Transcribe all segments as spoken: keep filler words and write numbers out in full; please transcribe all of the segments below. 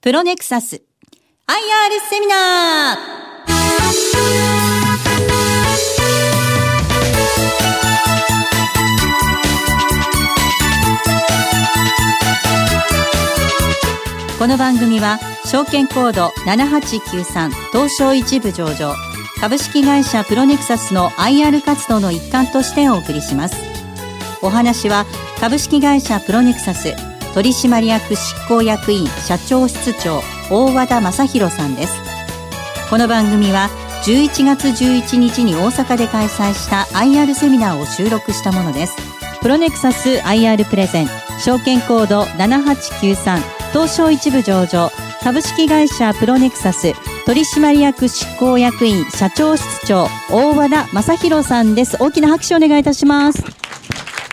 プロネクサス アイアール セミナー。この番組は証券コードななはちきゅうさん東証一部上場株式会社プロネクサスの アイアール 活動の一環としてお送りします。お話は株式会社プロネクサス取締役執行役員社長室長大和田正弘さんです。この番組はじゅういちがつじゅういちにちに大阪で開催した アイアール セミナーを収録したものです。プロネクサス アイアール プレゼン証券コードななはちきゅうさん東証一部上場株式会社プロネクサス取締役執行役員社長室長大和田正弘さんです。大きな拍手をお願いいたします。今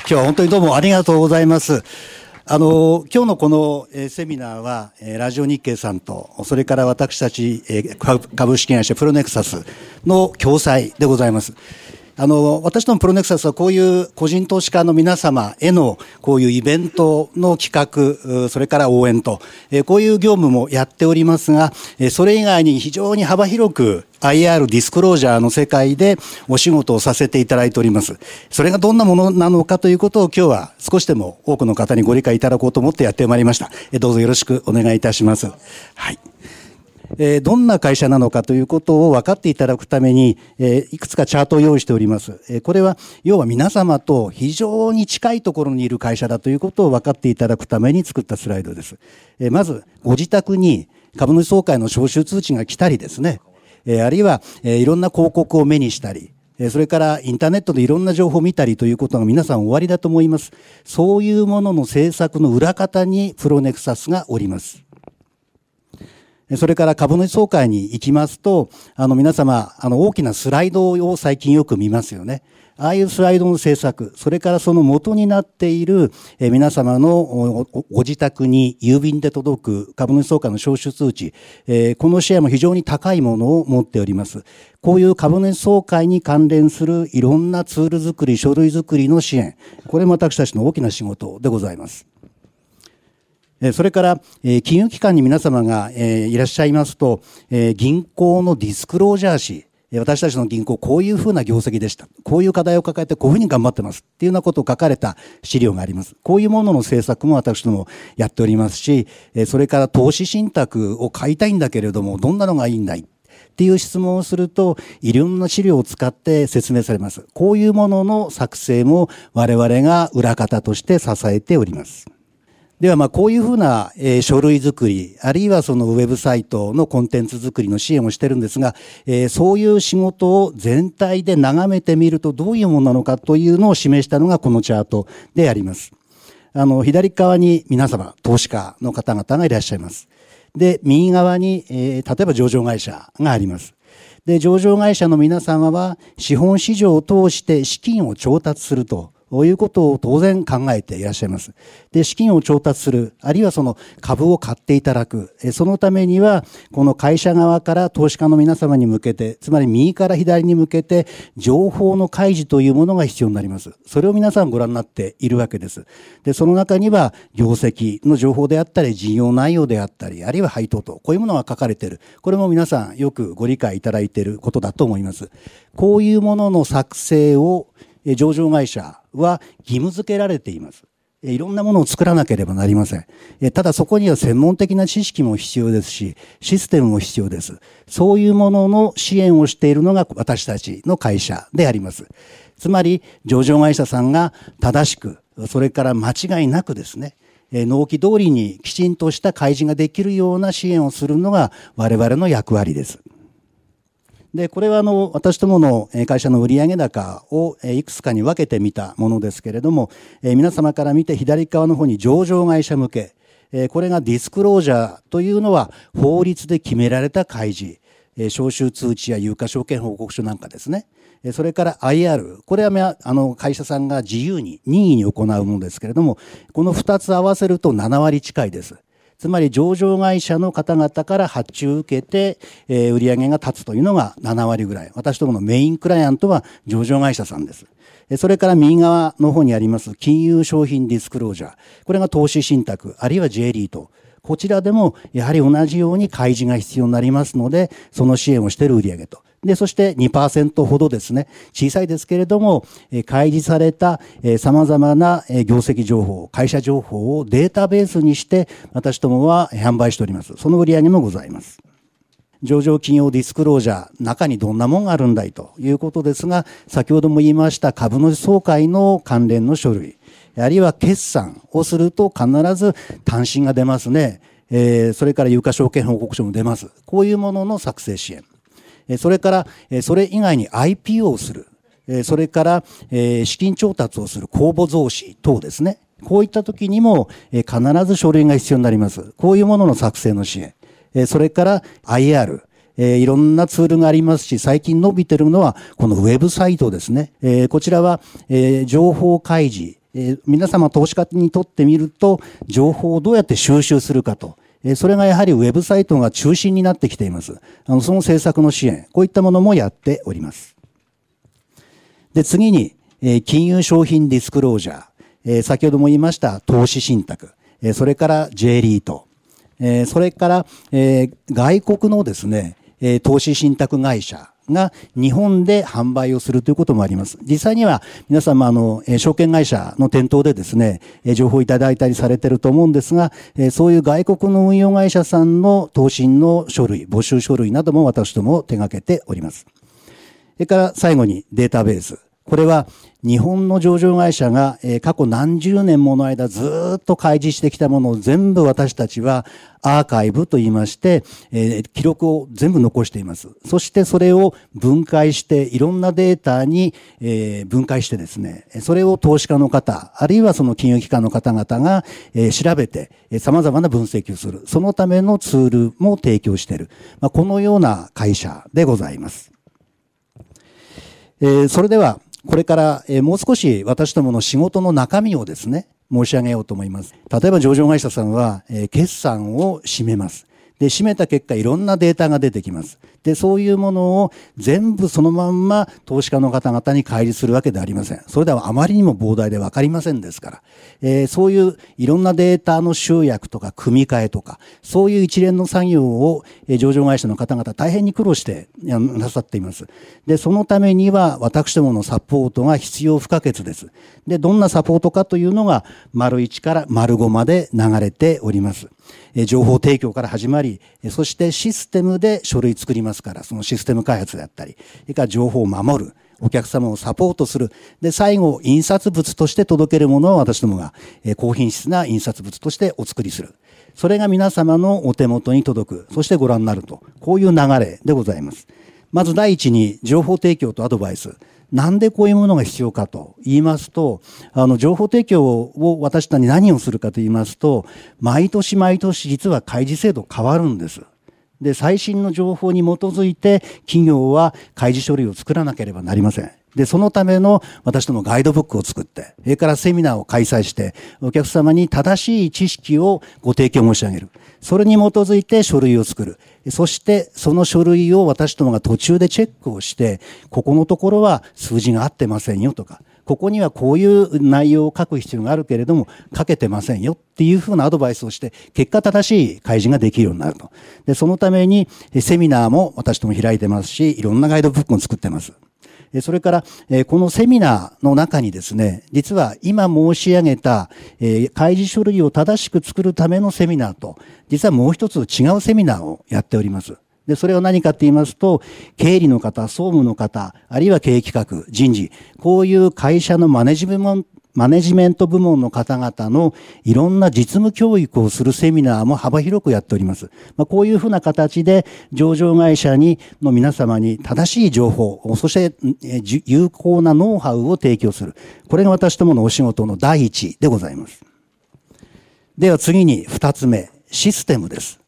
日は本当にどうもありがとうございます。あの今日のこの、えー、セミナーは、えー、ラジオ日経さんとそれから私たち、えー、株式会社プロネクサスの共催でございます。あの私どもプロネクサスはこういう個人投資家の皆様へのこういうイベントの企画それから応援と、えー、こういう業務もやっておりますが、えー、それ以外に非常に幅広くアイアール ディスクロージャーの世界でお仕事をさせていただいております。それがどんなものなのかということを今日は少しでも多くの方にご理解いただこうと思ってやってまいりました。どうぞよろしくお願いいたします。はい、えー、どんな会社なのかということを分かっていただくために、えー、いくつかチャートを用意しております。えー、これは要は皆様と非常に近いところにいる会社だということを分かっていただくために作ったスライドです。えー、まずご自宅に株主総会の招集通知が来たりですね、あるいはいろんな広告を目にしたり、それからインターネットでいろんな情報を見たりということが皆さんおありだと思います。そういうものの制作の裏方にプロネクサスがおります。それから株主総会に行きますと、あの皆様あの大きなスライドを最近よく見ますよね。ああいうスライドの制作、それからその元になっている皆様のご自宅に郵便で届く株主総会の招集通知、このシェアも非常に高いものを持っております。こういう株主総会に関連するいろんなツール作り、書類作りの支援、これも私たちの大きな仕事でございます。それから金融機関に皆様がいらっしゃいますと、銀行のディスクロージャー誌、私たちの銀行こういうふうな業績でした、こういう課題を抱えてこういうふうに頑張ってますっていうようなことを書かれた資料があります。こういうものの制作も私どもやっておりますし、それから投資信託を買いたいんだけれどもどんなのがいいんだいっていう質問をするといろんな資料を使って説明されます。こういうものの作成も我々が裏方として支えております。ではまあこういうふうな書類作り、あるいはそのウェブサイトのコンテンツ作りの支援をしてるんですが、そういう仕事を全体で眺めてみるとどういうものなのかというのを示したのがこのチャートであります。あの左側に皆様投資家の方々がいらっしゃいます。で右側に例えば上場会社があります。で上場会社の皆様は資本市場を通して資金を調達すると。こういうことを当然考えていらっしゃいます。で、資金を調達する、あるいはその株を買っていただく。そのためには、この会社側から投資家の皆様に向けて、つまり右から左に向けて、情報の開示というものが必要になります。それを皆さんご覧になっているわけです。で、その中には、業績の情報であったり、事業内容であったり、あるいは配当と、こういうものが書かれている。これも皆さんよくご理解いただいていることだと思います。こういうものの作成を、上場会社は義務付けられています。いろんなものを作らなければなりません。ただそこには専門的な知識も必要ですし、システムも必要です。そういうものの支援をしているのが私たちの会社であります。つまり上場会社さんが正しく、それから間違いなくですね、納期通りにきちんとした開示ができるような支援をするのが我々の役割です。で、これはあの、私どもの会社の売上高をいくつかに分けてみたものですけれども、皆様から見て左側の方に上場会社向け、これがディスクロージャーというのは法律で決められた開示、招集通知や有価証券報告書なんかですね。それから アイアール、これはあの会社さんが自由に任意に行うものですけれども、このふたつ合わせるとななわり近いです。つまり上場会社の方々から発注を受けて、えー、売上が立つというのがななわりぐらい。私どものメインクライアントは上場会社さんです。それから右側の方にあります金融商品ディスクロージャー。これが投資信託、あるいはJリート。こちらでもやはり同じように開示が必要になりますので、その支援をしている売上と。で、そして にパーセント ほどですね、小さいですけれども、開示された様々な業績情報、会社情報をデータベースにして、私どもは販売しております。その売上もございます。上場企業ディスクロージャー、中にどんなもんがあるんだいということですが、先ほども言いました株主総会の関連の書類、あるいは決算をすると必ず単身が出ますね。えー、それから有価証券報告書も出ます。こういうものの作成支援。それから、それ以外に アイピーオー をする。それから、資金調達をする公募増資等ですね。こういった時にも必ず書類が必要になります。こういうものの作成の支援。それから アイアール。いろんなツールがありますし、最近伸びているのはこのウェブサイトですね。こちらは、情報開示。皆様投資家にとってみると、情報をどうやって収集するかと。それがやはりウェブサイトが中心になってきています。あの、その政策の支援、こういったものもやっております。で、次に、金融商品ディスクロージャー。先ほども言いました、投資信託。それから、J リート。それから、外国のですね、投資信託会社が日本で販売をするということもあります。実際には皆様あの証券会社の店頭でですね、情報いただいたりされていると思うんですが、そういう外国の運用会社さんの投信の書類、募集書類なども私ども手掛けております。それから最後にデータベース。これは日本の上場会社が過去何十年もの間ずっと開示してきたものを全部私たちはアーカイブと言いまして記録を全部残しています。そしてそれを分解していろんなデータに分解してですね、それを投資家の方あるいはその金融機関の方々が調べて様々な分析をする。そのためのツールも提供している。このような会社でございます。それではこれから、えー、もう少し私どもの仕事の中身をですね、申し上げようと思います。例えば上場会社さんは、えー、決算を締めます。で、締めた結果いろんなデータが出てきます。で、そういうものを全部そのまんま投資家の方々に開示するわけではありません。それではあまりにも膨大でわかりませんですから、えー、そういういろんなデータの集約とか組み替えとか、そういう一連の作業を上場会社の方々大変に苦労してなさっています。で、そのためには私どものサポートが必要不可欠です。で、どんなサポートかというのが丸いちから丸ごまで流れております。情報提供から始まり、そしてシステムで書類作りますから、そのシステム開発であったり、それから情報を守る、お客様をサポートする、で、最後、印刷物として届けるものを私どもが高品質な印刷物としてお作りする。それが皆様のお手元に届く、そしてご覧になると、こういう流れでございます。まず第一に、情報提供とアドバイス。なんでこういうものが必要かと言いますと、あの、情報提供を私たちに何をするかと言いますと、毎年毎年実は開示制度変わるんです。で、最新の情報に基づいて企業は開示書類を作らなければなりません。で、そのための私どもガイドブックを作って、それからセミナーを開催して、お客様に正しい知識をご提供申し上げる。それに基づいて書類を作る。そして、その書類を私どもが途中でチェックをして、ここのところは数字が合ってませんよとか、ここにはこういう内容を書く必要があるけれども、書けてませんよっていうふうなアドバイスをして、結果正しい開示ができるようになると。で、そのために、セミナーも私ども開いてますし、いろんなガイドブックも作ってます。それから、このセミナーの中にですね、実は今申し上げた、開示書類を正しく作るためのセミナーと、実はもう一つ違うセミナーをやっております。で、それは何かって言いますと、経理の方、総務の方、あるいは経営企画、人事、こういう会社のマネジメント、マネジメント部門の方々のいろんな実務教育をするセミナーも幅広くやっております。まあ、こういうふうな形で上場会社にの皆様に正しい情報、そして有効なノウハウを提供する。これが私どものお仕事の第一でございます。では次に二つ目、システムです。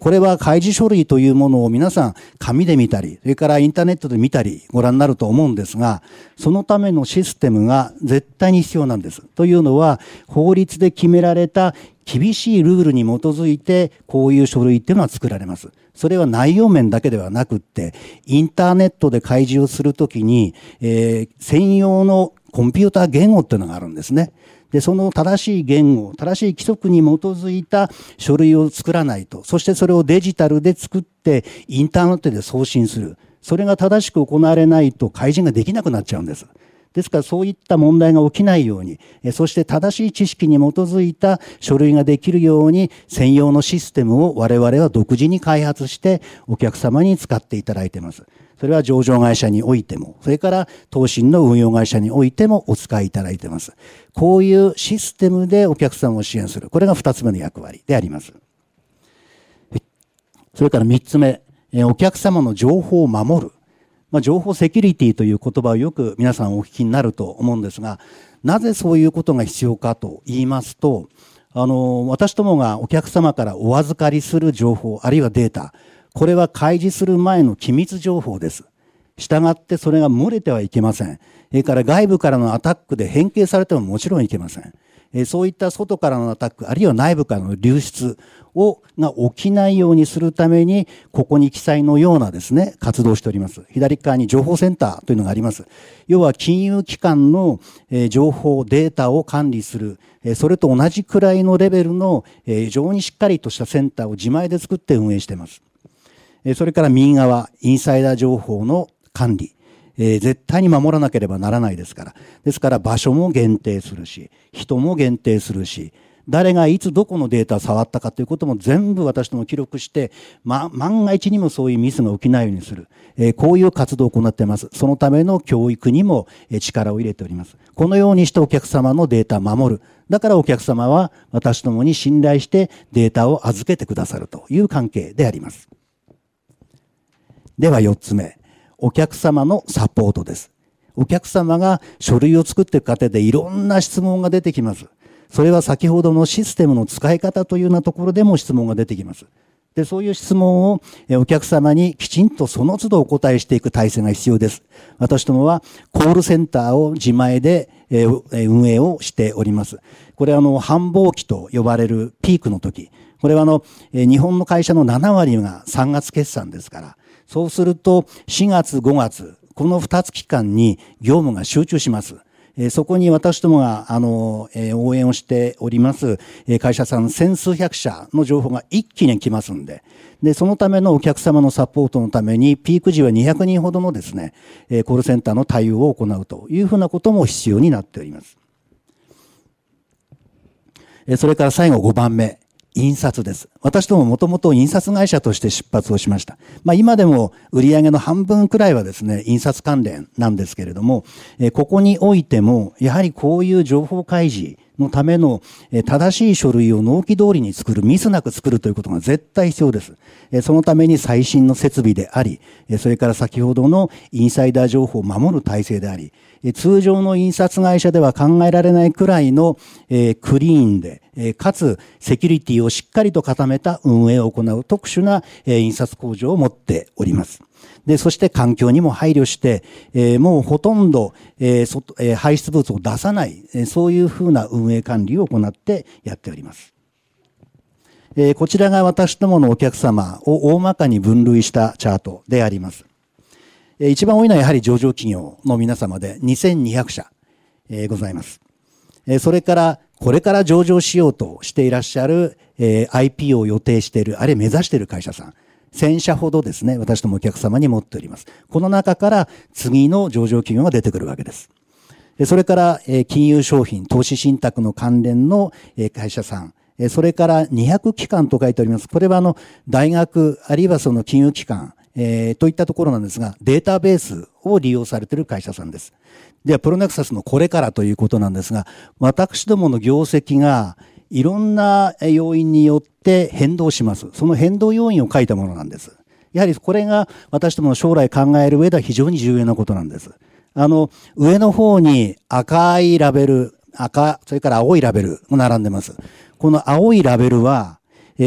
これは開示書類というものを皆さん紙で見たり、それからインターネットで見たりご覧になると思うんですが、そのためのシステムが絶対に必要なんです。というのは、法律で決められた厳しいルールに基づいて、こういう書類っていうのは作られます。それは内容面だけではなくって、インターネットで開示をするときに、えー、専用のコンピューター言語っていうのがあるんですね。でその正しい言語、正しい規則に基づいた書類を作らないと、そしてそれをデジタルで作ってインターネットで送信する、それが正しく行われないと開示ができなくなっちゃうんです。ですからそういった問題が起きないように、そして正しい知識に基づいた書類ができるように専用のシステムを我々は独自に開発してお客様に使っていただいています。それは上場会社においても、それから投信の運用会社においてもお使いいただいています。こういうシステムでお客様を支援する。これが二つ目の役割であります。それから三つ目、お客様の情報を守る。まあ、情報セキュリティという言葉をよく皆さんお聞きになると思うんですが、なぜそういうことが必要かと言いますと、あの、私どもがお客様からお預かりする情報、あるいはデータ、これは開示する前の機密情報です。したがってそれが漏れてはいけません。それから外部からのアタックで変形されてももちろんいけません。そういった外からのアタック、あるいは内部からの流出をが起きないようにするために、ここに記載のようなですね、活動をしております。左側に情報センターというのがあります。要は金融機関の情報、データを管理する、それと同じくらいのレベルの非常にしっかりとしたセンターを自前で作って運営しています。それから右側、インサイダー情報の管理。えー、絶対に守らなければならないですから。ですから場所も限定するし、人も限定するし、誰がいつどこのデータを触ったかということも全部私ども記録して、ま、万が一にもそういうミスが起きないようにする。えー、こういう活動を行っています。そのための教育にも力を入れております。このようにしてお客様のデータを守る。だからお客様は私どもに信頼してデータを預けてくださるという関係であります。ではよっつめ。お客様のサポートです。お客様が書類を作っていく過程でいろんな質問が出てきます。それは先ほどのシステムの使い方というようなところでも質問が出てきます。で、そういう質問をお客様にきちんとその都度お答えしていく体制が必要です。私どもはコールセンターを自前で運営をしております。これはあの繁忙期と呼ばれるピークの時。これはあの日本の会社のななわりがさんがつ決算ですから、そうするとしがつ、ごがつ、このふたつ期間に業務が集中します。えー、そこに私どもがあの、えー、応援をしております、えー、会社さん千数百社の情報が一気に来ますんで、でそのためのお客様のサポートのためにピーク時はにひゃくにんほどのですね、えー、コールセンターの対応を行うというふうなことも必要になっております。えー、それから最後ごばんめ。印刷です。私どももともと印刷会社として出発をしました。まあ今でも売り上げの半分くらいはですね、印刷関連なんですけれども、ここにおいても、やはりこういう情報開示のための正しい書類を納期通りに作る、ミスなく作るということが絶対必要です。そのために最新の設備であり、それから先ほどのインサイダー情報を守る体制であり、通常の印刷会社では考えられないくらいのクリーンで、かつセキュリティをしっかりと固めた運営を行う特殊な印刷工場を持っております。で、そして環境にも配慮して、えー、もうほとんど、えー外えー、排出物を出さない、えー、そういうふうな運営管理を行ってやっております。えー、こちらが私どものお客様を大まかに分類したチャートであります。えー、一番多いのはやはり上場企業の皆様でにせんにひゃくしゃ、えー、ございます。えー、それからこれから上場しようとしていらっしゃる、えー、アイピーオー を予定している、あれ目指している会社さん。せんしゃほどですね、私どもお客様に持っております。この中から次の上場企業が出てくるわけです。それから、金融商品、投資信託の関連の会社さん。それからにひゃくきかんと書いております。これはあの、大学、あるいはその金融機関、えー、といったところなんですが、データベースを利用されている会社さんです。では、プロネクサスのこれからということなんですが、私どもの業績が、いろんな要因によって変動します。その変動要因を書いたものなんです。やはりこれが私どもの将来考える上では非常に重要なことなんです。あの、上の方に赤いラベル、赤、それから青いラベルも並んでます。この青いラベルは、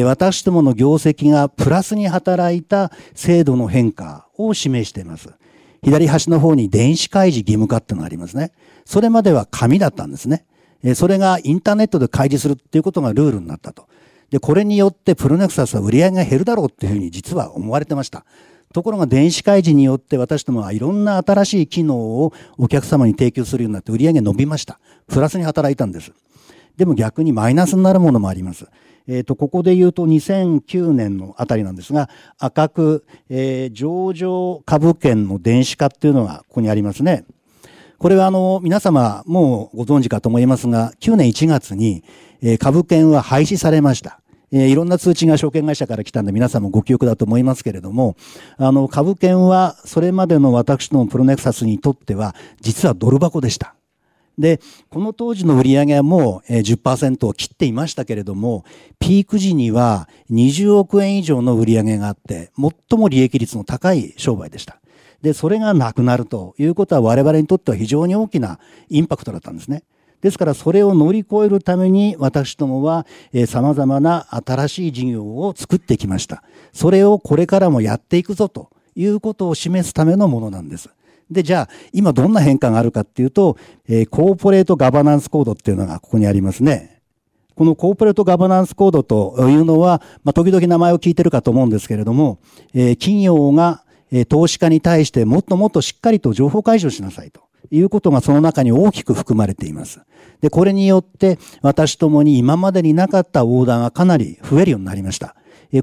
私どもの業績がプラスに働いた制度の変化を示しています。左端の方に電子開示義務化っていうのがありますね。それまでは紙だったんですね。それがインターネットで開示するっていうことがルールになったと。で、これによってプロネクサスは売り上げが減るだろうっていうふうに実は思われてました。ところが電子開示によって私どもはいろんな新しい機能をお客様に提供するようになって売り上げ伸びました。プラスに働いたんです。でも逆にマイナスになるものもあります。えーと、ここで言うとにせんきゅうねんのあたりなんですが、赤く、えー、上場株券の電子化っていうのがここにありますね。これはあの、皆様もうご存知かと思いますが、きゅうねんいちがつに、えー、株券は廃止されました。えー、いろんな通知が証券会社から来たんで皆さんもご記憶だと思いますけれども、あの、株券はそれまでの私どもプロネクサスにとっては実はドル箱でした。で、この当時の売り上げはもう じゅっパーセント を切っていましたけれども、ピーク時にはにじゅうおくえん以上の売り上げがあって、最も利益率の高い商売でした。で、それがなくなるということは我々にとっては非常に大きなインパクトだったんですね。ですからそれを乗り越えるために私どもは様々な新しい事業を作ってきました。それをこれからもやっていくぞということを示すためのものなんです。で、じゃあ今どんな変化があるかっていうと、コーポレートガバナンスコードっていうのがここにありますね。このコーポレートガバナンスコードというのは、まあ、時々名前を聞いてるかと思うんですけれども、企業が投資家に対してもっともっとしっかりと情報開示をしなさいということがその中に大きく含まれています。で、これによって私どもに今までになかったオーダーがかなり増えるようになりました。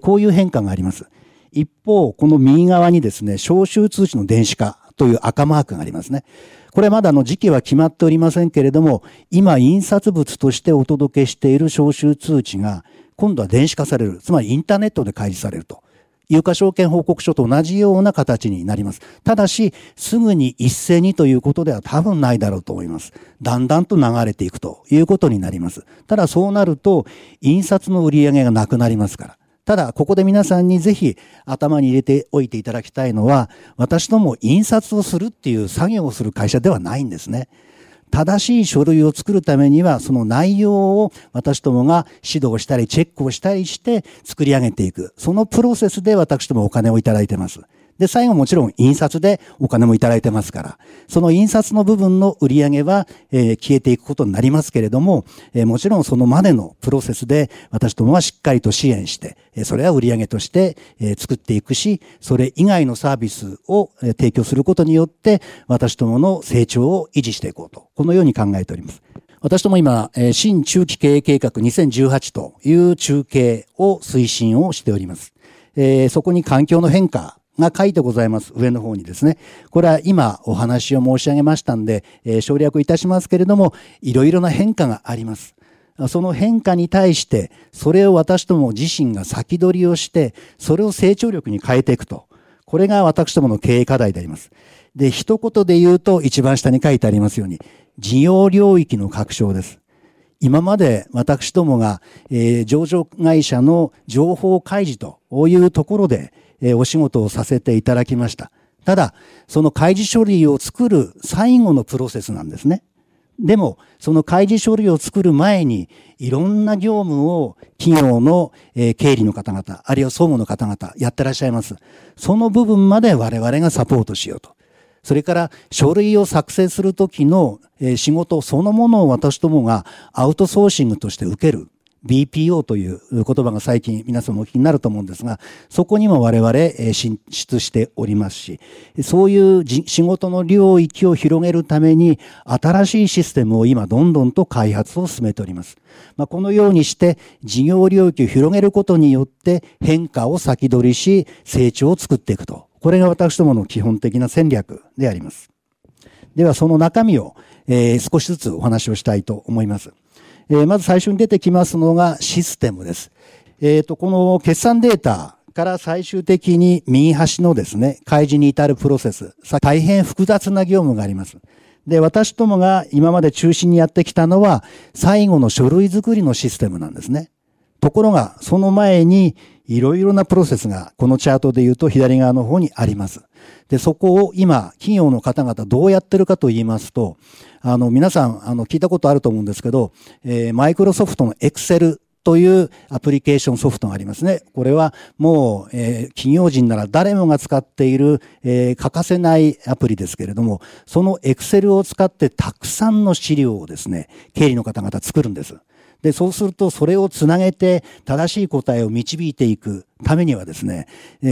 こういう変化があります。一方、この右側にですね、招集通知の電子化という赤マークがありますね。これまだの時期は決まっておりませんけれども、今印刷物としてお届けしている招集通知が今度は電子化される。つまりインターネットで開示されると。有価証券報告書と同じような形になります。ただし、すぐに一斉にということでは多分ないだろうと思います。だんだんと流れていくということになります。ただそうなると、印刷の売り上げがなくなりますから。ただ、ここで皆さんにぜひ頭に入れておいていただきたいのは、私ども印刷をするっていう作業をする会社ではないんですね。正しい書類を作るためには、その内容を私どもが指導したりチェックをしたりして作り上げていく。そのプロセスで私どもお金をいただいてます。で、最後もちろん印刷でお金もいただいてますから、その印刷の部分の売り上げは、えー、消えていくことになりますけれども、えー、もちろんそのまでのプロセスで私どもはしっかりと支援して、えー、それは売り上げとして、えー、作っていくし、それ以外のサービスを、えー、提供することによって私どもの成長を維持していこうと、このように考えております。私ども今、えー、新中期経営計画にせんじゅうはちという中継を推進をしております。えー、そこに環境の変化、が書いてございます。上の方にですね。これは今お話を申し上げましたんで、えー、省略いたしますけれども、いろいろな変化があります。その変化に対して、それを私ども自身が先取りをして、それを成長力に変えていくと。これが私どもの経営課題であります。で、一言で言うと、一番下に書いてありますように、事業領域の拡張です。今まで私どもが、えー、上場会社の情報開示というところで、お仕事をさせていただきました。ただ、その開示書類を作る最後のプロセスなんですね。でも、その開示書類を作る前に、いろんな業務を企業の経理の方々、あるいは総務の方々やってらっしゃいます。その部分まで我々がサポートしようと。それから、書類を作成するときの仕事そのものを私どもがアウトソーシングとして受ける。ビーピーオー という言葉が最近皆さんもお聞きになると思うんですが、そこにも我々進出しておりますし、そういう仕事の領域を広げるために新しいシステムを今どんどんと開発を進めております。まあ、このようにして事業領域を広げることによって変化を先取りし成長を作っていくと。これが私どもの基本的な戦略であります。ではその中身を、えー、少しずつお話をしたいと思います。えー、まず最初に出てきますのがシステムです。えっと、この決算データから最終的に右端のですね、開示に至るプロセス、大変複雑な業務があります。で、私どもが今まで中心にやってきたのは、最後の書類作りのシステムなんですね。ところが、その前にいろいろなプロセスが、このチャートで言うと左側の方にあります。で、そこを今、企業の方々どうやってるかと言いますと、あの、皆さん、あの、聞いたことあると思うんですけど、えー、マイクロソフトの Excel というアプリケーションソフトがありますね。これはもう、えー、企業人なら誰もが使っている、えー、欠かせないアプリですけれども、その Excel を使ってたくさんの資料をですね、経理の方々作るんです。で、そうすると、それをつなげて、正しい答えを導いていくためにはですね、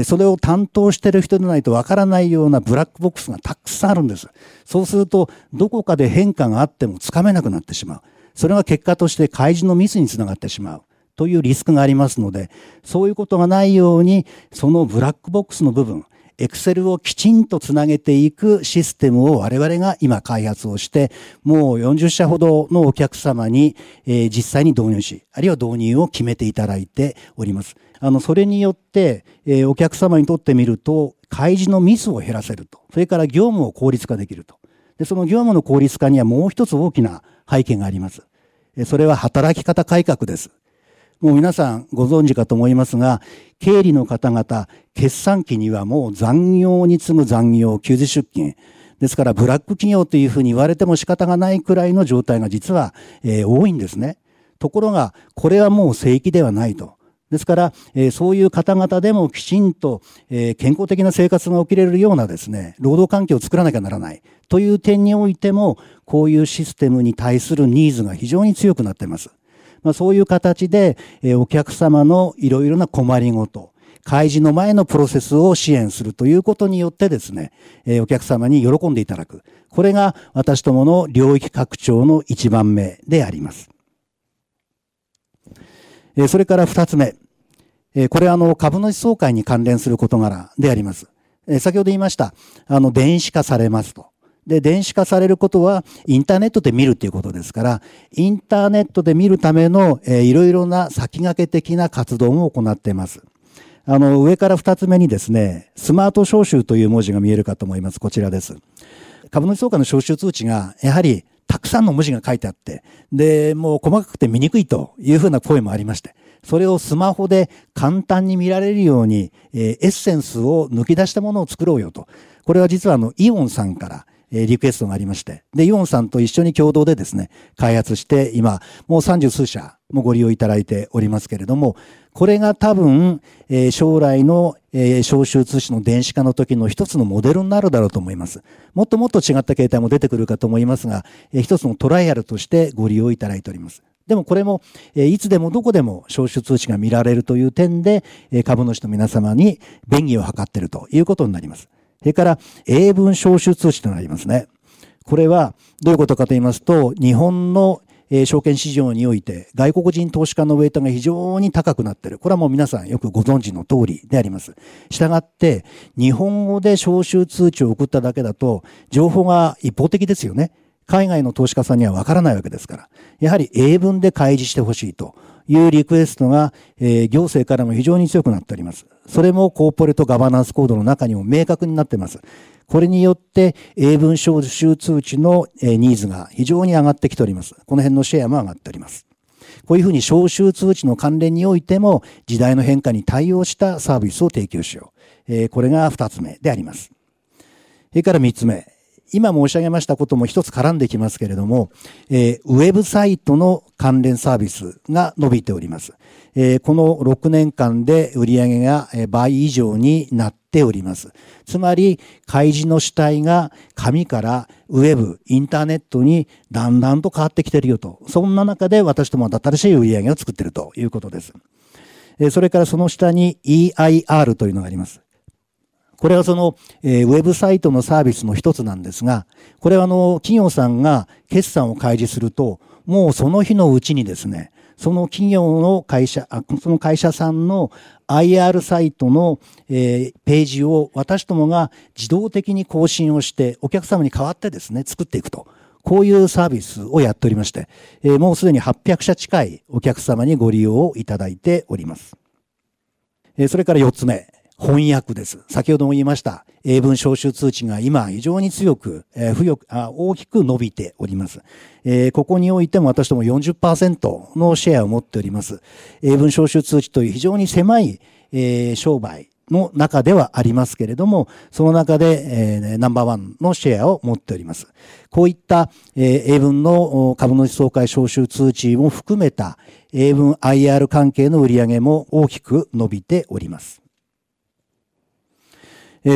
それを担当している人でないとわからないようなブラックボックスがたくさんあるんです。そうすると、どこかで変化があってもつかめなくなってしまう。それが結果として開示のミスにつながってしまうというリスクがありますので、そういうことがないようにそのブラックボックスの部分、Excel をきちんとつなげていくシステムを我々が今開発をして、もうよんじゅっしゃほどのお客様に、えー、実際に導入し、あるいは導入を決めていただいております。あの、それによって、えー、お客様にとってみると、開示のミスを減らせると。それから業務を効率化できると。で、その業務の効率化にはもう一つ大きな背景があります。それは働き方改革です。もう皆さんご存知かと思いますが、経理の方々、決算期にはもう残業に次ぐ残業、休日出勤。ですから、ブラック企業というふうに言われても仕方がないくらいの状態が実は、えー、多いんですね。ところが、これはもう正規ではないと。ですから、えー、そういう方々でもきちんと、えー、健康的な生活が起きれるようなですね、労働環境を作らなきゃならないという点においても、こういうシステムに対するニーズが非常に強くなっています。まあ、そういう形で、えー、お客様のいろいろな困りごと、開示の前のプロセスを支援するということによってですね、えー、お客様に喜んでいただく。これが私どもの領域拡張の一番目であります。えー、それから二つ目。えー、これはあの株主総会に関連する事柄であります。えー、先ほど言いました。あの、電子化されますと。で、電子化されることはインターネットで見るということですから、インターネットで見るための、えー、いろいろな先駆け的な活動も行っています。あの、上から二つ目にですね、スマート招集という文字が見えるかと思います。こちらです。株主総会の招集通知が、やはりたくさんの文字が書いてあって、で、もう細かくて見にくいというふうな声もありまして、それをスマホで簡単に見られるように、えー、エッセンスを抜き出したものを作ろうよと。これは実はあの、イオンさんから、リクエストがありまして。で、イオンさんと一緒に共同でですね、開発して、今、もう三十数社もご利用いただいておりますけれども、これが多分、えー、将来の、えー、招集通知の電子化の時の一つのモデルになるだろうと思います。もっともっと違った形態も出てくるかと思いますが、えー、一つのトライアルとしてご利用いただいております。でもこれも、えー、いつでもどこでも招集通知が見られるという点で、えー、株主の皆様に便宜を図っているということになります。それから英文招集通知となりますね。これはどういうことかと言いますと、日本の証券市場において外国人投資家のウェイトが非常に高くなっている。これはもう皆さんよくご存知の通りであります。したがって日本語で招集通知を送っただけだと情報が一方的ですよね。海外の投資家さんにはわからないわけですから、やはり英文で開示してほしいというリクエストが、えー、行政からも非常に強くなっております。それもコーポレートガバナンスコードの中にも明確になっています。これによって英文招集通知の、えー、ニーズが非常に上がってきております。この辺のシェアも上がっております。こういうふうに招集通知の関連においても時代の変化に対応したサービスを提供しよう。えー、これが二つ目であります。それから三つ目。今申し上げましたことも一つ絡んできますけれども、えー、ウェブサイトの関連サービスが伸びております。えー、このろくねんかんで売上が倍以上になっております。つまり、開示の主体が紙からウェブ、インターネットにだんだんと変わってきているよと。そんな中で私どもは新しい売上を作っているということです。えー、それからその下に イーアイアール というのがあります。これはその、えー、ウェブサイトのサービスの一つなんですが、これはあの、企業さんが決算を開示すると、もうその日のうちにですね、その企業の会社、あその会社さんの アイアール サイトの、えー、ページを私どもが自動的に更新をして、お客様に代わってですね、作っていくと。こういうサービスをやっておりまして、えー、もうすでにはっぴゃくしゃ近いお客様にご利用をいただいております。えー、それからよっつめ。翻訳です。先ほども言いました。英文招集通知が今非常に強く、えー、強くあ大きく伸びております、えー。ここにおいても私ども よんじゅっパーセント のシェアを持っております。英文招集通知という非常に狭い、えー、商売の中ではありますけれども、その中で、えー、ナンバーワンのシェアを持っております。こういった、えー、英文の株主総会招集通知も含めた英文 アイアール 関係の売上も大きく伸びております。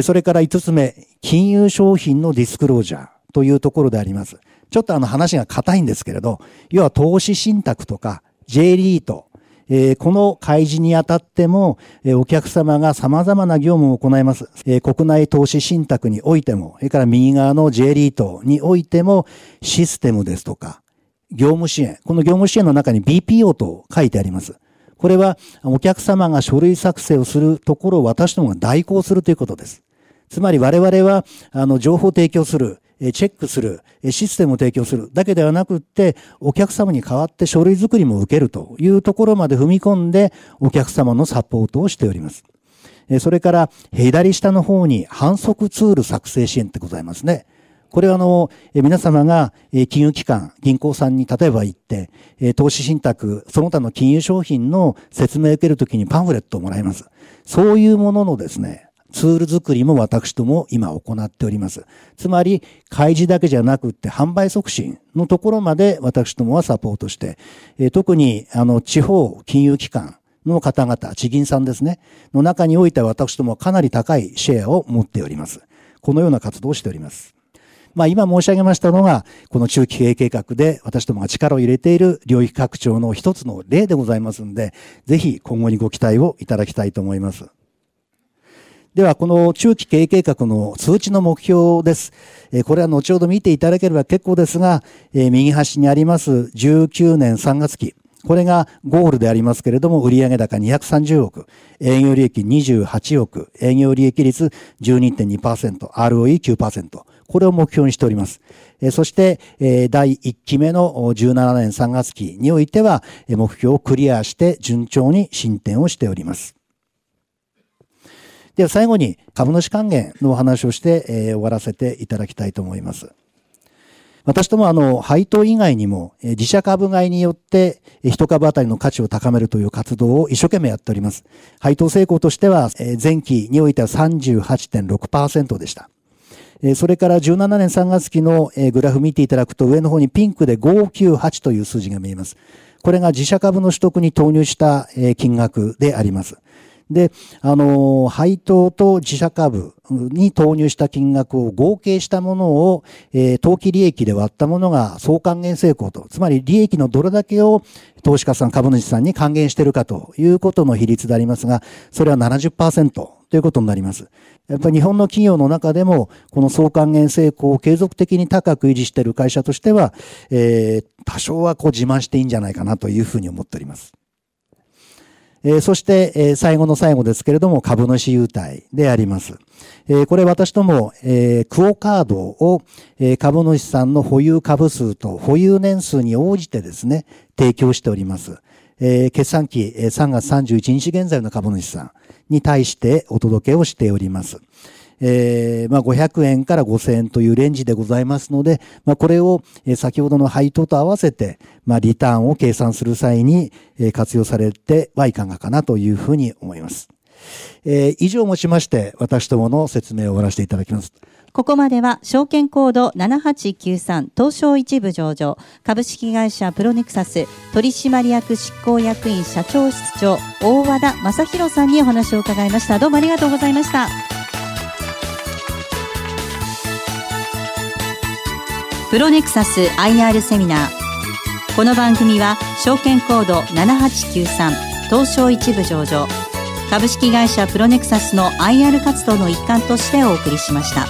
それから五つ目、金融商品のディスクロージャーというところであります。ちょっとあの話が硬いんですけれど、要は投資信託とか J リート、えー、この開示にあたっても、えー、お客様が様々な業務を行います、えー。国内投資信託においても、それから右側の J リートにおいても、システムですとか、業務支援。この業務支援の中に ビーピーオー と書いてあります。これはお客様が書類作成をするところを私どもが代行するということです。つまり我々は、あの、情報を提供する、チェックする、システムを提供するだけではなくって、お客様に代わって書類作りも受けるというところまで踏み込んで、お客様のサポートをしております。それから、左下の方に販促ツール作成支援ってございますね。これはあの、皆様が金融機関、銀行さんに例えば行って、投資信託、その他の金融商品の説明を受けるときにパンフレットをもらいます。そういうもののですね、ツール作りも私ども今行っております。つまり、開示だけじゃなくって販売促進のところまで私どもはサポートして、特にあの、地方金融機関、の方々、地銀さんですね、の中においては私どもはかなり高いシェアを持っております。このような活動をしております。まあ今申し上げましたのが、この中期経営計画で私どもが力を入れている領域拡張の一つの例でございますので、ぜひ今後にご期待をいただきたいと思います。では、この中期経営計画の通知の目標です。これは後ほど見ていただければ結構ですが、右端にありますじゅうきゅうねんさんがつき。これがゴールでありますけれども、売上高にひゃくさんじゅうおく、営業利益にじゅうはちおく、営業利益率 じゅうにてんにパーセント、アールオーイーきゅうパーセント。これを目標にしております。そして、だいいっきめのじゅうななねんさんがつきにおいては、目標をクリアして順調に進展をしております。では最後に株主還元のお話をして終わらせていただきたいと思います。私どもあの、配当以外にも、自社株買いによって、一株あたりの価値を高めるという活動を一生懸命やっております。配当成功としては、前期においては さんじゅうはちてんろくパーセント でした。それからじゅうななねんさんがつきのグラフ見ていただくと、上の方にピンクでごひゃくきゅうじゅうはちという数字が見えます。これが自社株の取得に投入した金額であります。で、あの、配当と自社株に投入した金額を合計したものを、えー、当期利益で割ったものが総還元成功と、つまり利益のどれだけを投資家さん、株主さんに還元しているかということの比率でありますが、それは ななじゅっパーセント ということになります。やっぱり日本の企業の中でも、この総還元成功を継続的に高く維持している会社としては、えー、多少はこう自慢していいんじゃないかなというふうに思っております。そして最後の最後ですけれども、株主優待であります。これ私どもクオカードを株主さんの保有株数と保有年数に応じてですね、提供しております。決算期さんがつさんじゅういちにち現在の株主さんに対してお届けをしております。えー、まあ、ごひゃくえんからごせんえんというレンジでございますので、まあ、これを、え、先ほどの配当と合わせて、まあ、リターンを計算する際に、え、活用されてはいかがかなというふうに思います。えー、以上をもちまして、私どもの説明を終わらせていただきます。ここまでは、証券コードななはちきゅうさん、東証一部上場、株式会社プロネクサス、取締役執行役員社長室長、大和田正弘さんにお話を伺いました。どうもありがとうございました。プロネクサス アイアール セミナー。この番組は証券コードななはちきゅうさん東証一部上場株式会社プロネクサスの アイアール 活動の一環としてお送りしました。